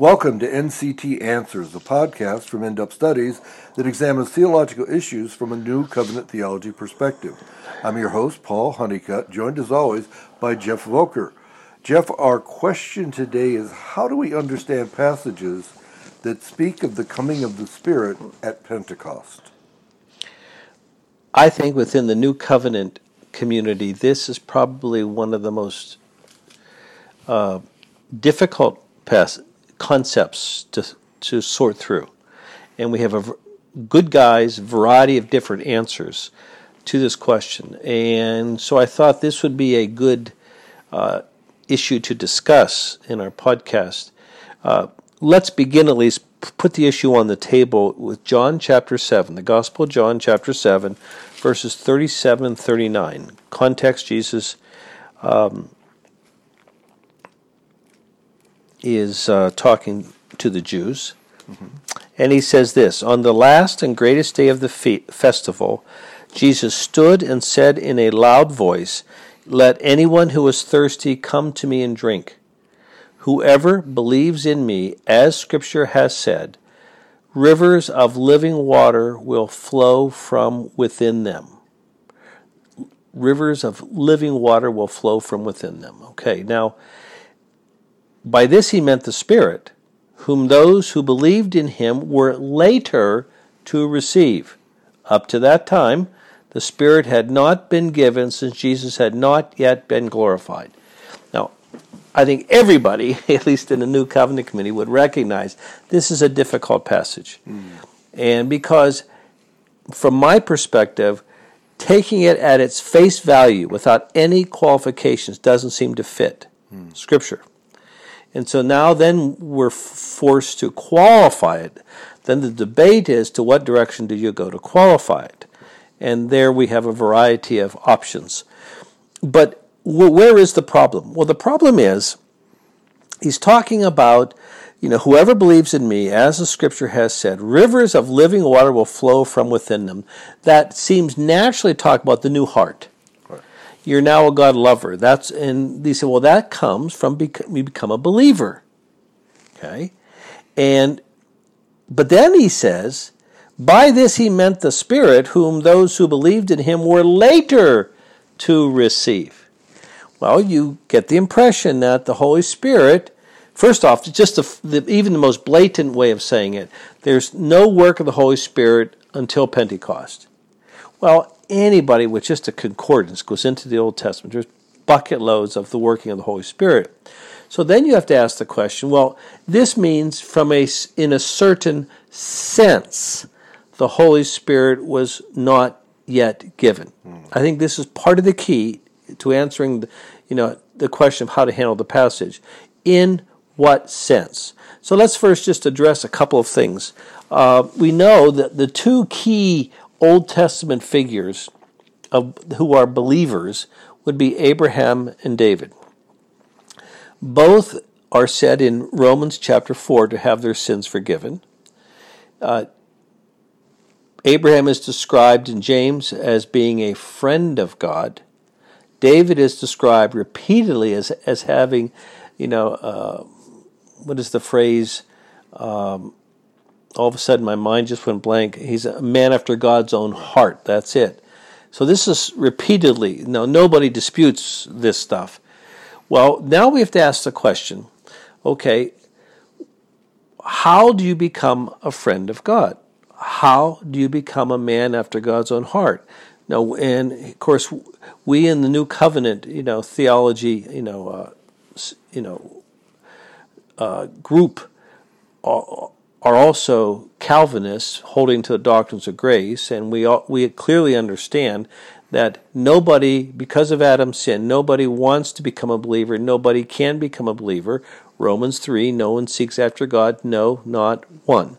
Welcome to NCT Answers, the podcast from End Up Studies that examines theological issues from a new covenant theology perspective. I'm your host, Paul Honeycutt, joined as always by Jeff Volker. Jeff, our question today is, how do we understand passages that speak of the coming of the Spirit at Pentecost? I think within the new covenant community, this is probably one of the most difficult passages. Concepts to sort through. And we have a good guy's variety of different answers to this question. And so I thought this would be a good issue to discuss in our podcast. Let's begin, at least put the issue on the table with John chapter 7, the Gospel of John chapter 7, verses 37 39. Context, Jesus is talking to the Jews, and he says this, "On the last and greatest day of the festival, Jesus stood and said in a loud voice, 'Let anyone who is thirsty come to me and drink. Whoever believes in me, as Scripture has said, rivers of living water will flow from within them.'" Rivers of living water will flow from within them. Okay, now, by this he meant the Spirit, whom those who believed in him were later to receive. Up to that time, the Spirit had not been given since Jesus had not yet been glorified. Now, I think everybody, at least in the New Covenant Committee, would recognize this is a difficult passage. And because, from my perspective, taking it at its face value without any qualifications doesn't seem to fit Scripture. And so now then we're forced to qualify it. Then the debate is, to what direction do you go to qualify it? And there we have a variety of options. But where is the problem? Well, the problem is, he's talking about, you know, whoever believes in me, as the Scripture has said, rivers of living water will flow from within them. That seems naturally to talk about the new heart. You're now a God lover. That's, and they say, well, that comes from you become a believer. Okay? But then he says, by this he meant the Spirit, whom those who believed in him were later to receive. Well, you get the impression that the Holy Spirit, first off, just even the most blatant way of saying it, there's no work of the Holy Spirit until Pentecost. Well, anybody with just a concordance goes into the Old Testament. There's bucket loads of the working of the Holy Spirit. So then you have to ask the question, well, this means in a certain sense, the Holy Spirit was not yet given. I think this is part of the key to answering the question of how to handle the passage. In what sense? So let's first just address a couple of things. We know that the two key Old Testament figures who are believers would be Abraham and David. Both are said in Romans chapter 4 to have their sins forgiven. Abraham is described in James as being a friend of God. David is described repeatedly as having, what is the phrase? All of a sudden, my mind just went blank. He's a man after God's own heart. That's it. So this is repeatedly. Now, nobody disputes this stuff. Well, now we have to ask the question, okay, how do you become a friend of God? How do you become a man after God's own heart? Now, and of course, we in the New Covenant, theology, group are also Calvinists holding to the doctrines of grace, and we clearly understand that nobody, because of Adam's sin, nobody wants to become a believer, nobody can become a believer. Romans 3, no one seeks after God, no, not one.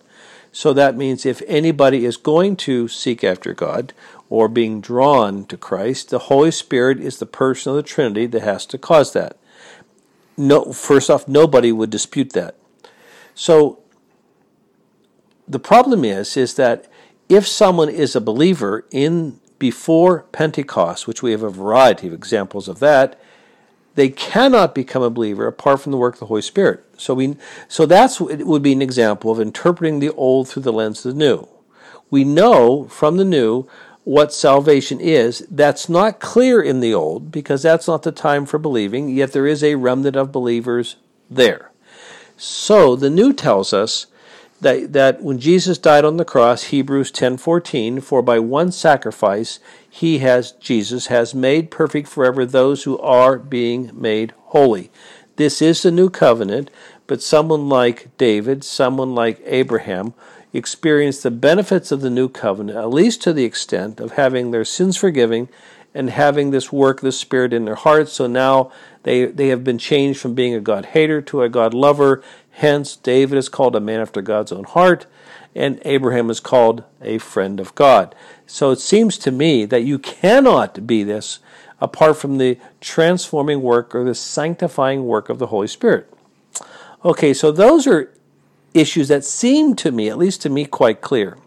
So that means if anybody is going to seek after God or being drawn to Christ, the Holy Spirit is the person of the Trinity that has to cause that. No, first off, nobody would dispute that. So the problem is that if someone is a believer before Pentecost, which we have a variety of examples of that, They cannot become a believer apart from the work of the Holy Spirit. So that's it would be an example of interpreting the old through the lens of the new. We know from the new what salvation is. That's not clear in the old because that's not the time for believing, yet there is a remnant of believers there. So the new tells us that when Jesus died on the cross, Hebrews 10:14, for by one sacrifice Jesus has made perfect forever those who are being made holy. This is the new covenant, but someone like David, someone like Abraham, experienced the benefits of the new covenant, at least to the extent of having their sins forgiven and having this work of the Spirit in their hearts. So now they have been changed from being a God-hater to a God-lover. Hence, David is called a man after God's own heart, and Abraham is called a friend of God. So it seems to me that you cannot be this apart from the transforming work or the sanctifying work of the Holy Spirit. Okay, so those are issues that seem to me, at least to me, quite clear.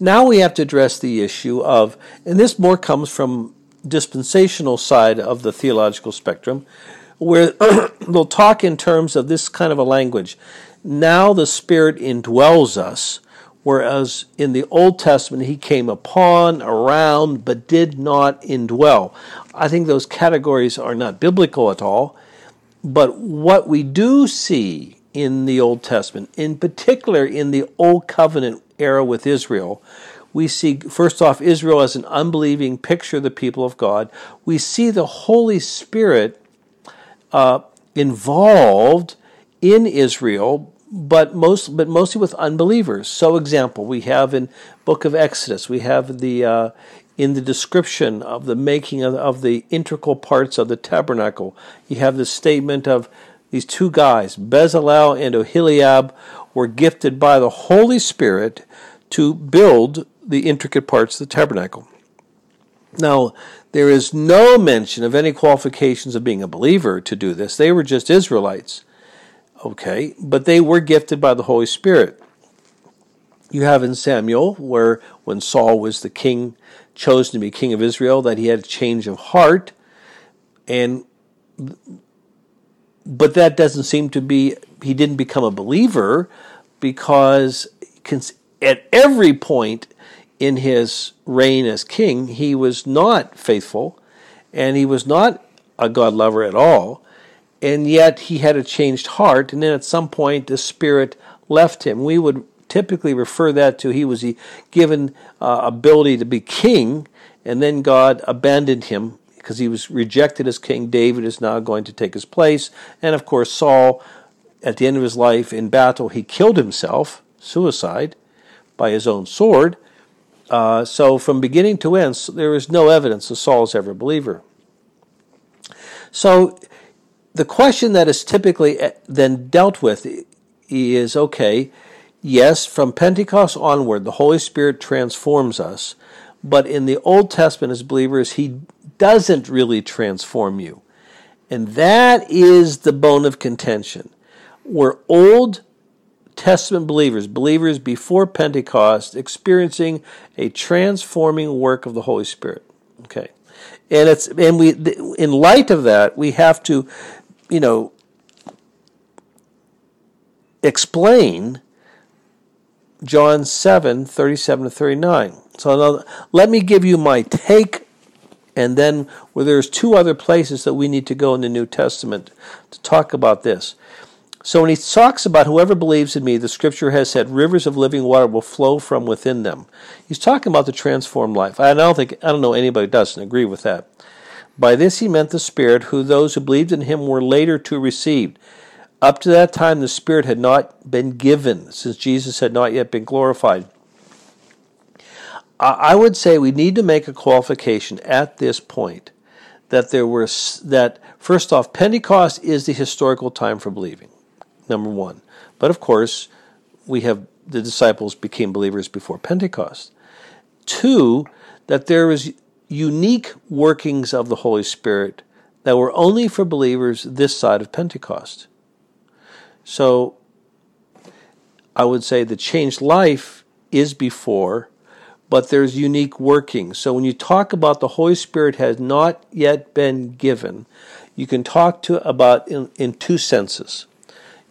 Now we have to address the issue of, and this more comes from dispensational side of the theological spectrum, where they'll talk in terms of this kind of a language. Now the Spirit indwells us, whereas in the Old Testament he came upon, around, but did not indwell. I think those categories are not biblical at all, but what we do see in the Old Testament, in particular in the Old Covenant era with Israel, we see, first off, Israel as an unbelieving picture of the people of God. We see the Holy Spirit involved in Israel, but mostly with unbelievers. So, example, we have in Book of Exodus, we have in the description of the making of the integral parts of the tabernacle, you have the statement of these two guys, Bezalel and Oholiab, were gifted by the Holy Spirit to build the intricate parts of the tabernacle. Now, there is no mention of any qualifications of being a believer to do this. They were just Israelites, okay? But they were gifted by the Holy Spirit. You have in Samuel, where when Saul was the king, chosen to be king of Israel, that he had a change of heart, but that doesn't seem to be, he didn't become a believer, because at every point in his reign as king, he was not faithful, and he was not a God-lover at all, and yet he had a changed heart, and then at some point the Spirit left him. We would typically refer that to he was given ability to be king, and then God abandoned him, because he was rejected as king. David is now going to take his place. And of course, Saul, at the end of his life in battle, he killed himself, suicide, by his own sword. So from beginning to end, there is no evidence that Saul is ever a believer. So the question that is typically then dealt with is, okay, yes, from Pentecost onward, the Holy Spirit transforms us. But in the Old Testament, as believers, he doesn't really transform you. And that is the bone of contention. Were Old Testament believers before Pentecost, experiencing a transforming work of the Holy Spirit? Okay. And we in light of that, we have to, explain John 7:37-39. So now, let me give you my take, and then there's two other places that we need to go in the New Testament to talk about this. So when he talks about whoever believes in me, the Scripture has said, rivers of living water will flow from within them. He's talking about the transformed life. I don't know anybody who doesn't agree with that. By this he meant the Spirit, who those who believed in him were later to receive. Up to that time, the Spirit had not been given, since Jesus had not yet been glorified. I would say we need to make a qualification at this point that first off, Pentecost is the historical time for believing, number one. But of course, we have the disciples became believers before Pentecost. Two, that there is unique workings of the Holy Spirit that were only for believers this side of Pentecost. So I would say the changed life is before, but there's unique working. So when you talk about the Holy Spirit has not yet been given, you can talk to about in two senses.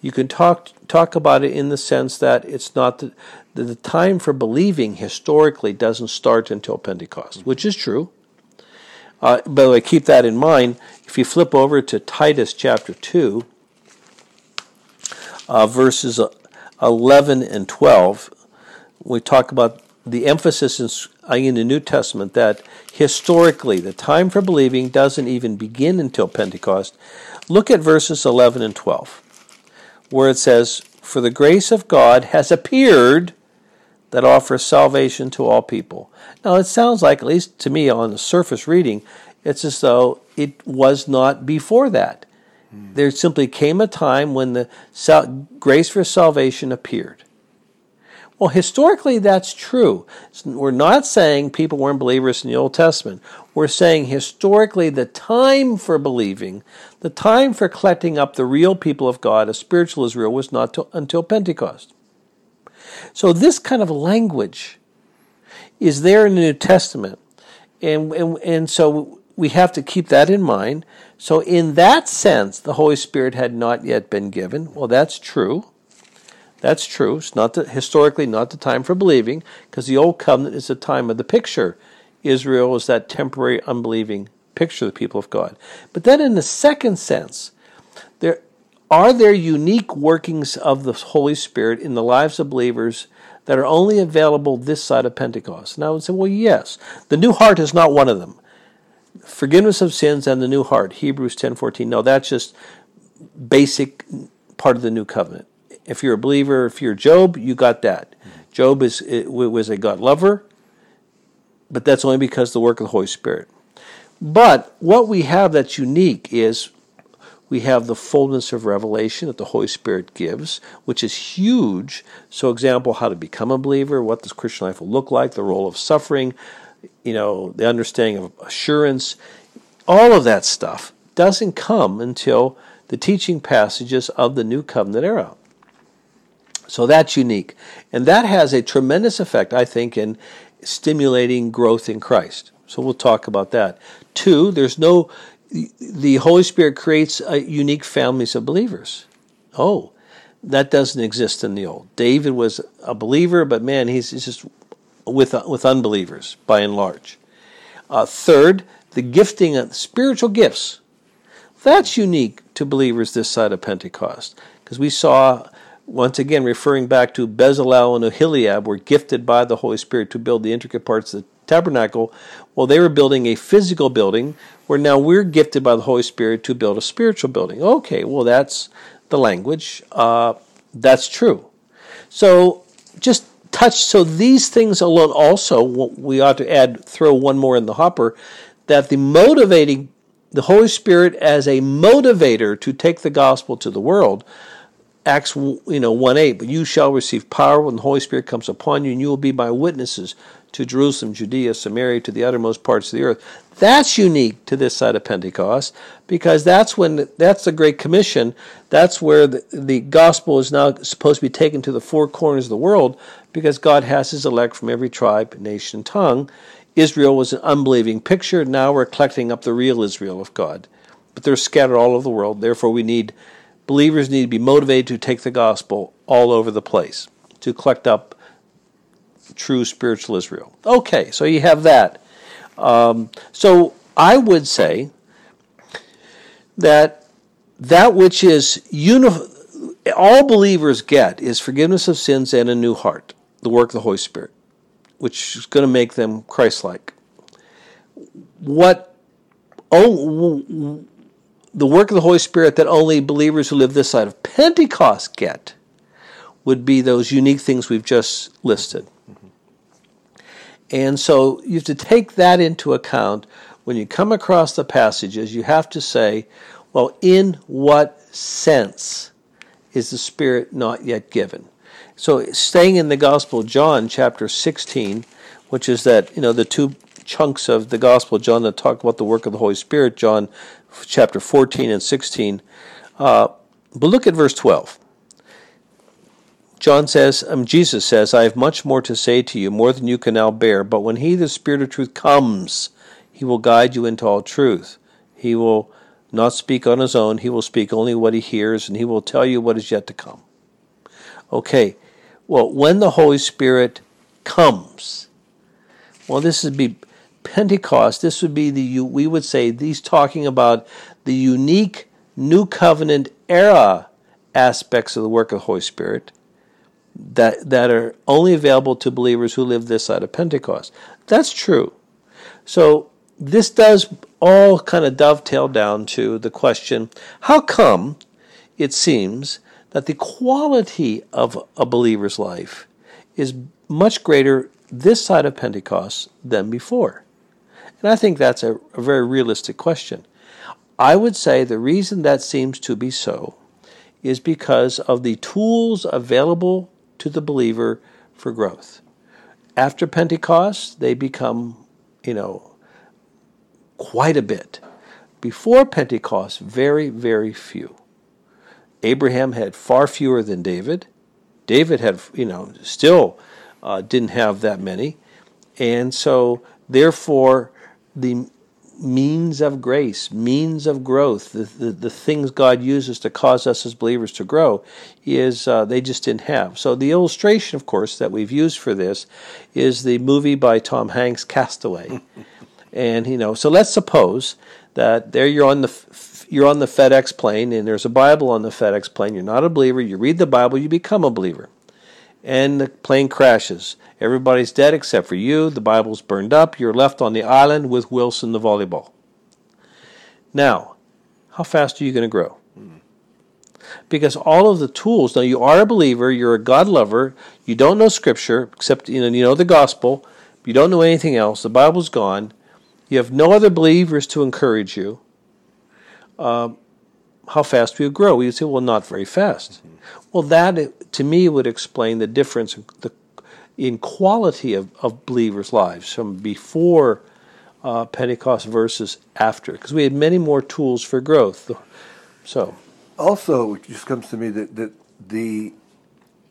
You can talk about it in the sense that it's not the time for believing historically doesn't start until Pentecost, which is true. By the way, keep that in mind. If you flip over to Titus chapter 2, verses 11 and 12, we talk about the emphasis in the New Testament that historically the time for believing doesn't even begin until Pentecost. Look at verses 11 and 12, where it says, "For the grace of God has appeared that offers salvation to all people." Now it sounds like, at least to me on the surface reading, it's as though it was not before that. There simply came a time when the grace for salvation appeared. Well, historically, that's true. We're not saying people weren't believers in the Old Testament. We're saying historically the time for believing, the time for collecting up the real people of God, a spiritual Israel, was not until Pentecost. So this kind of language is there in the New Testament. And so we have to keep that in mind. So in that sense, the Holy Spirit had not yet been given. Well, that's true. That's true. It's not historically not the time for believing, because the Old Covenant is the time of the picture. Israel is that temporary unbelieving picture of the people of God. But then in the second sense, there are unique workings of the Holy Spirit in the lives of believers that are only available this side of Pentecost. And I would say, well, yes. The new heart is not one of them. Forgiveness of sins and the new heart, Hebrews 10:14. No, that's just basic part of the new covenant. If you're a believer, if you're Job, you got that. Job was a God lover, but that's only because of the work of the Holy Spirit. But what we have that's unique is we have the fullness of revelation that the Holy Spirit gives, which is huge. So, example, how to become a believer, what this Christian life will look like, the role of suffering, the understanding of assurance, all of that stuff doesn't come until the teaching passages of the New Covenant era. So that's unique. And that has a tremendous effect, I think, in stimulating growth in Christ. So we'll talk about that. Two, the Holy Spirit creates unique families of believers. Oh, that doesn't exist in the Old. David was a believer, but man, he's just with unbelievers by and large. Third, the gifting of spiritual gifts. That's unique to believers this side of Pentecost, because we saw, once again, referring back to Bezalel and Oholiab, were gifted by the Holy Spirit to build the intricate parts of the tabernacle. Well, they were building a physical building, where now we're gifted by the Holy Spirit to build a spiritual building. Okay, well, that's the language. That's true. So just touch, so these things alone also, we ought to add, throw one more in the hopper, that the Holy Spirit as a motivator to take the gospel to the world, Acts 1:8, "But you shall receive power when the Holy Spirit comes upon you, and you will be my witnesses to Jerusalem, Judea, Samaria, to the uttermost parts of the earth." That's unique to this side of Pentecost, because that's the Great Commission. That's where the gospel is now supposed to be taken to the four corners of the world, because God has his elect from every tribe, nation, tongue. Israel was an unbelieving picture. Now we're collecting up the real Israel of God. But they're scattered all over the world. Therefore, believers need to be motivated to take the gospel all over the place, to collect up true spiritual Israel. Okay, so you have that. So I would say that which is all believers get is forgiveness of sins and a new heart, the work of the Holy Spirit, which is going to make them Christ-like. The work of the Holy Spirit that only believers who live this side of Pentecost get would be those unique things we've just listed. And so you have to take that into account. When you come across the passages, you have to say, well, in what sense is the Spirit not yet given? So staying in the Gospel of John, chapter 16, which is that, the two chunks of the Gospel of John that talk about the work of the Holy Spirit, John chapter 14 and 16. But look at verse 12. John says, Jesus says, I have much more to say to you, more than you can now bear. But when he, the Spirit of truth, comes, he will guide you into all truth. He will not speak on his own. He will speak only what he hears, and he will tell you what is yet to come. Okay, well, when the Holy Spirit comes, well, this would be Pentecost. This would be we would say, he's talking about the unique New Covenant era aspects of the work of the Holy Spirit that are only available to believers who live this side of Pentecost. That's true. So this does all kind of dovetail down to the question, how come it seems that the quality of a believer's life is much greater this side of Pentecost than before? And I think that's a very realistic question. I would say the reason that seems to be so is because of the tools available to the believer for growth. After Pentecost, they become, quite a bit. Before Pentecost, very, very few. Abraham had far fewer than David. David had, still didn't have that many. And so, therefore, the means of grace, means of growth, the things God uses to cause us as believers to grow, is they just didn't have. So the illustration, of course, that we've used for this is the movie by Tom Hanks, Castaway. And so let's suppose that there you're on the FedEx plane, and there's a Bible on the FedEx plane. You're not a believer. You read the Bible, you become a believer, and the plane crashes. Everybody's dead except for you. The Bible's burned up. You're left on the island with Wilson the volleyball. Now, how fast are you going to grow? Because all of the tools, now you are a believer, you're a God lover, you don't know Scripture, except you know the gospel, you don't know anything else, the Bible's gone, you have no other believers to encourage you, how fast will you grow? Well, you say, well, not very fast. Well, that, to me, would explain the difference in quality of believers' lives from before Pentecost versus after, because we had many more tools for growth. So, also, it just comes to me that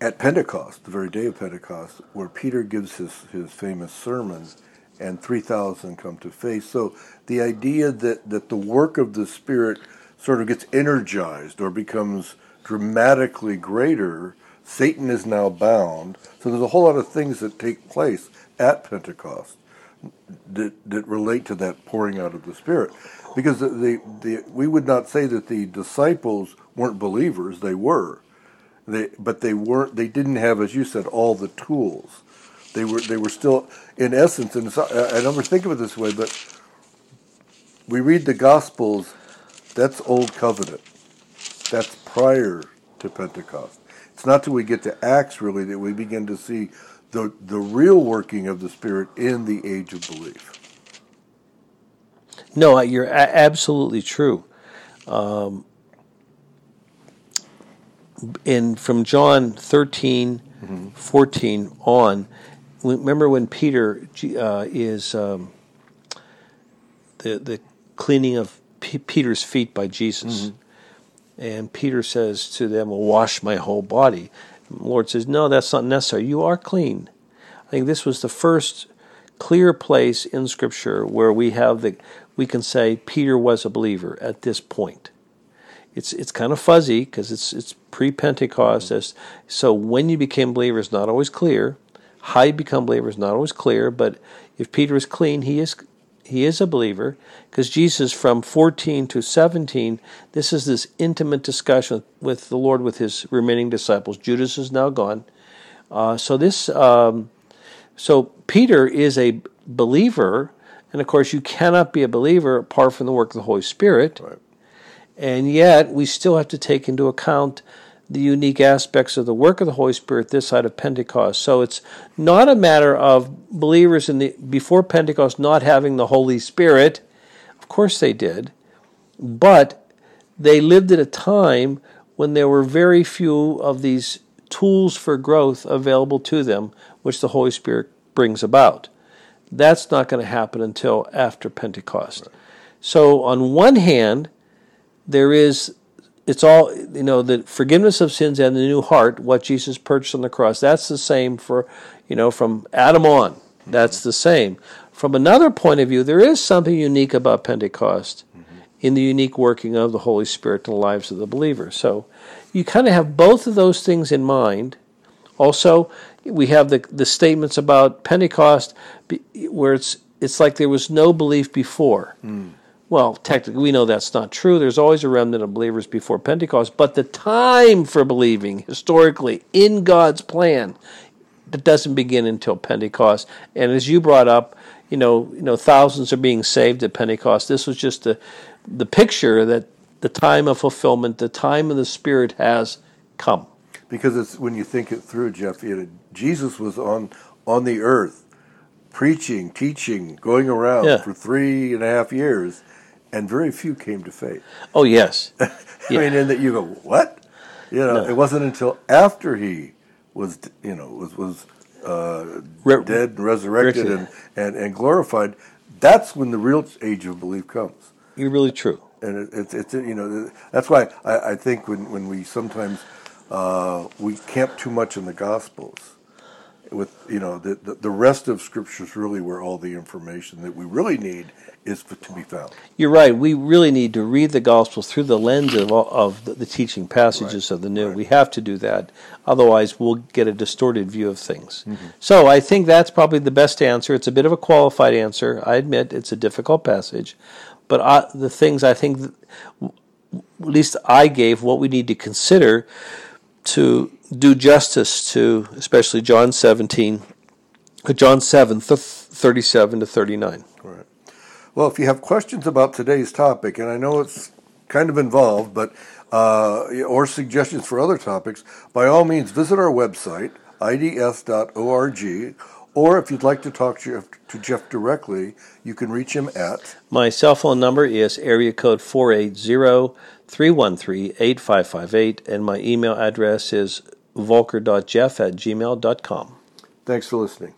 at Pentecost, the very day of Pentecost, where Peter gives his famous sermon, and 3,000 come to faith. So the idea that the work of the Spirit sort of gets energized or becomes dramatically greater. Satan is now bound. So there's a whole lot of things that take place at Pentecost that relate to that pouring out of the Spirit. Because we would not say that the disciples weren't believers. They were. They didn't have, as you said, all the tools. They were still, in essence, and I never think of it this way, but we read the Gospels, that's Old Covenant. That's prior to Pentecost. It's not till we get to Acts, really, that we begin to see the real working of the Spirit in the age of belief. No, you're absolutely true. And from John 13, 14 on, remember when Peter is the cleaning of Peter's feet by Jesus. Mm-hmm. And Peter says to them, well, wash my whole body. And the Lord says, no, that's not necessary. You are clean. I think this was the first clear place in Scripture where we can say Peter was a believer at this point. It's kind of fuzzy because it's pre-Pentecost. Mm-hmm. So when you became a believer is not always clear. How you become a believer is not always clear. But if Peter is clean, he is a believer, because Jesus, from 14 to 17, this intimate discussion with the Lord with his remaining disciples. Judas is now gone, so Peter is a believer, and of course you cannot be a believer apart from the work of the Holy Spirit. Right. And yet we still have to take into account the unique aspects of the work of the Holy Spirit this side of Pentecost. So it's not a matter of believers before Pentecost not having the Holy Spirit. Of course they did. But they lived at a time when there were very few of these tools for growth available to them, which the Holy Spirit brings about. That's not going to happen until after Pentecost. Right. So on one hand, there is it's all, you know, the forgiveness of sins and the new heart, what Jesus purchased on the cross. That's the same for, you know, from Adam on. That's the same. From another point of view, there is something unique about Pentecost in the unique working of the Holy Spirit in the lives of the believer. So you kind of have both of those things in mind. Also, we have the statements about Pentecost where it's like there was no belief before. Mm. Well, technically, we know that's not true. There's always a remnant of believers before Pentecost. But the time for believing, historically, in God's plan, that doesn't begin until Pentecost. And as you brought up, you know, thousands are being saved at Pentecost. This was just the picture that the time of fulfillment, the time of the Spirit has come. Because it's when you think it through, Jeff, Jesus was on the earth, preaching, teaching, going around for 3.5 years, and very few came to faith. Oh, yes. I mean, and that you go, what? You know, no. It wasn't until after he was, you know, dead and resurrected and glorified. That's when the real age of belief comes. You're really true. And it's you know, that's why I think when we sometimes we camp too much in the Gospels, with, you know, the rest of Scripture is really where all the information that we really need is to be found. You're right. We really need to read the Gospels through the lens of the teaching passages of the New. Right. We have to do that. Otherwise, we'll get a distorted view of things. Mm-hmm. So I think that's probably the best answer. It's a bit of a qualified answer. I admit it's a difficult passage. But the things I think, at least I gave, what we need to consider to do justice to, especially John 7, 37 to 39. Right. Well, if you have questions about today's topic, and I know it's kind of involved, but or suggestions for other topics, by all means, visit our website, ids.org, or if you'd like to talk to Jeff directly, you can reach him at... My cell phone number is area code 480-313-8558, and my email address is volker.jeff@gmail.com. Thanks for listening.